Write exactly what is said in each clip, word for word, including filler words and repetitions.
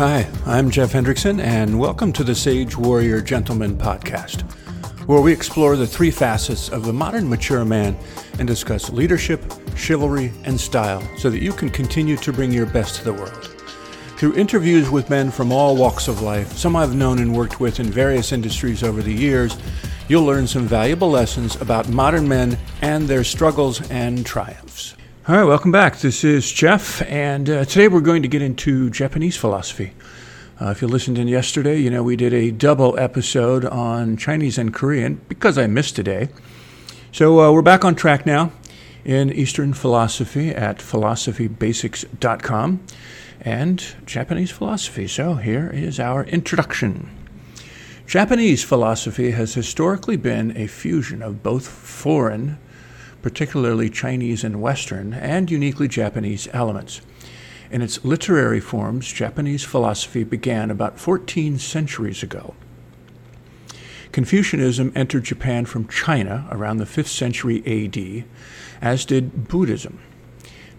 Hi, I'm Jeff Hendrickson, and welcome to the Sage Warrior Gentleman Podcast, where we explore the three facets of the modern mature man and discuss leadership, chivalry, and style so that you can continue to bring your best to the world. Through interviews with men from all walks of life, some I've known and worked with in various industries over the years, you'll learn some valuable lessons about modern men and their struggles and triumphs. All right, welcome back. This is Jeff, and uh, today we're going to get into Japanese philosophy. Uh, if you listened in yesterday, you know we did a double episode on Chinese and Korean because I missed today. So uh, we're back on track now in Eastern philosophy at philosophy basics dot com and Japanese philosophy. So here is our introduction. Japanese philosophy has historically been a fusion of both foreign, particularly Chinese and Western, and uniquely Japanese elements. In its literary forms, Japanese philosophy began about fourteen centuries ago. Confucianism entered Japan from China around the fifth century A D, as did Buddhism.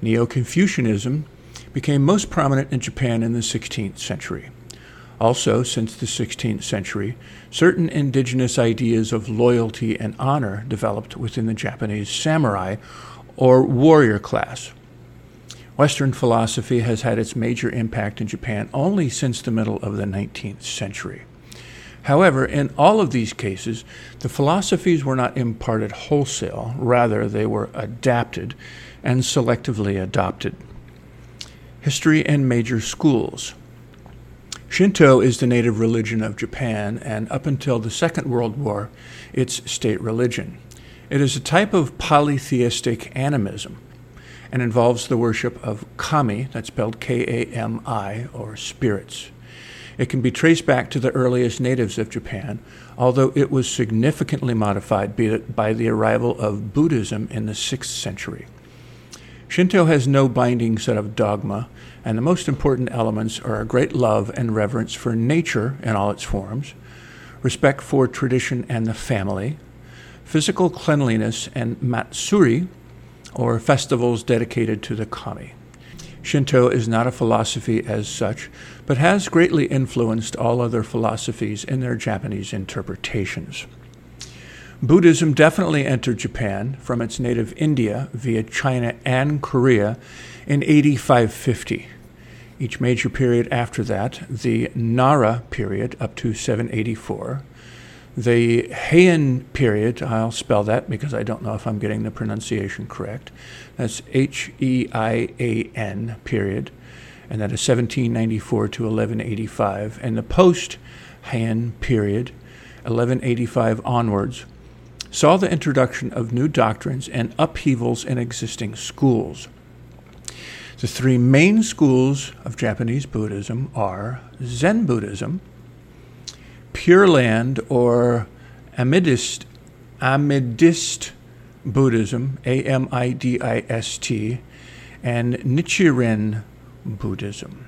Neo-Confucianism became most prominent in Japan in the sixteenth century. Also, since the sixteenth century, certain indigenous ideas of loyalty and honor developed within the Japanese samurai or warrior class. Western philosophy has had its major impact in Japan only since the middle of the nineteenth century. However, in all of these cases, the philosophies were not imparted wholesale. Rather, they were adapted and selectively adopted. History and major schools. Shinto is the native religion of Japan, and up until the Second World War, its state religion. It is a type of polytheistic animism and involves the worship of kami, that's spelled K A M I, or spirits. It can be traced back to the earliest natives of Japan, although it was significantly modified by the arrival of Buddhism in the sixth century. Shinto has no binding set of dogma, and the most important elements are a great love and reverence for nature in all its forms, respect for tradition and the family, physical cleanliness, and matsuri, or festivals dedicated to the kami. Shinto is not a philosophy as such, but has greatly influenced all other philosophies in their Japanese interpretations. Buddhism definitely entered Japan from its native India via China and Korea in eighty-five fifty. Each major period after that, the Nara period up to seven eighty-four, the Heian period, I'll spell that because I don't know if I'm getting the pronunciation correct, that's H E I A N period, and that is seventeen ninety-four to eleven eighty-five, and the post-Heian period, eleven eighty-five onwards, saw the introduction of new doctrines and upheavals in existing schools. The three main schools of Japanese Buddhism are Zen Buddhism, Pure Land or Amidist, Amidist Buddhism, A M I D I S T, and Nichiren Buddhism.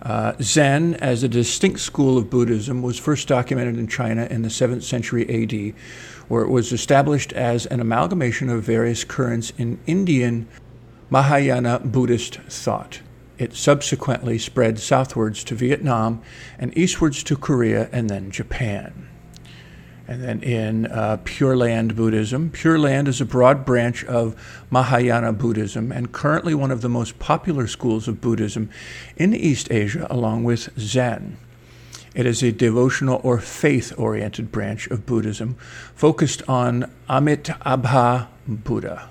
Uh, Zen, as a distinct school of Buddhism, was first documented in China in the seventh century A D, where it was established as an amalgamation of various currents in Indian Mahayana Buddhist thought. It subsequently spread southwards to Vietnam and eastwards to Korea and then Japan. And then in uh, Pure Land Buddhism, Pure Land is a broad branch of Mahayana Buddhism and currently one of the most popular schools of Buddhism in East Asia, along with Zen. It is a devotional or faith-oriented branch of Buddhism focused on Amitabha Buddha.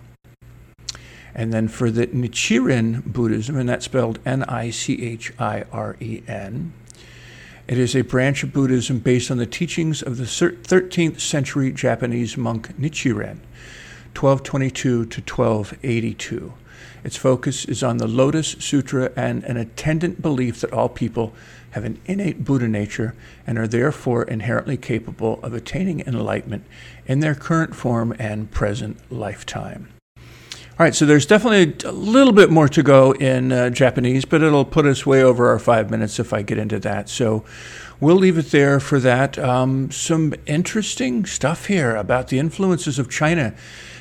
And then for the Nichiren Buddhism, and that's spelled N I C H I R E N, it is a branch of Buddhism based on the teachings of the thirteenth century Japanese monk Nichiren, twelve twenty-two to twelve eighty-two. Its focus is on the Lotus Sutra and an attendant belief that all people have an innate Buddha nature and are therefore inherently capable of attaining enlightenment in their current form and present lifetime. All right, so there's definitely a little bit more to go in uh, Japanese, but it'll put us way over our five minutes if I get into that. So we'll leave it there for that. Um, some interesting stuff here about the influences of China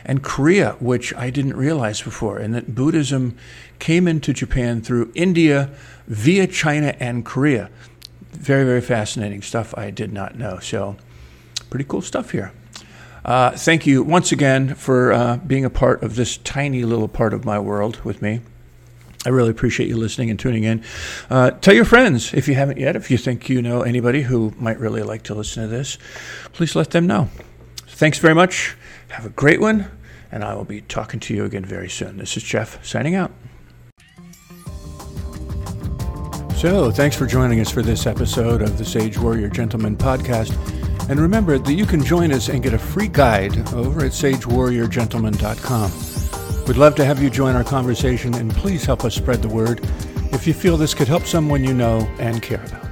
and Korea, which I didn't realize before, and that Buddhism came into Japan through India via China and Korea. Very, very fascinating stuff I did not know. So pretty cool stuff here. Uh, thank you once again for uh, being a part of this tiny little part of my world with me. I really appreciate you listening and tuning in. Uh, tell your friends, if you haven't yet, if you think you know anybody who might really like to listen to this, please let them know. Thanks very much. Have a great one, and I will be talking to you again very soon. This is Jeff signing out. So, thanks for joining us for this episode of the Sage Warrior Gentleman Podcast. And remember that you can join us and get a free guide over at sage warrior gentleman dot com. We'd love to have you join our conversation, and please help us spread the word if you feel this could help someone you know and care about.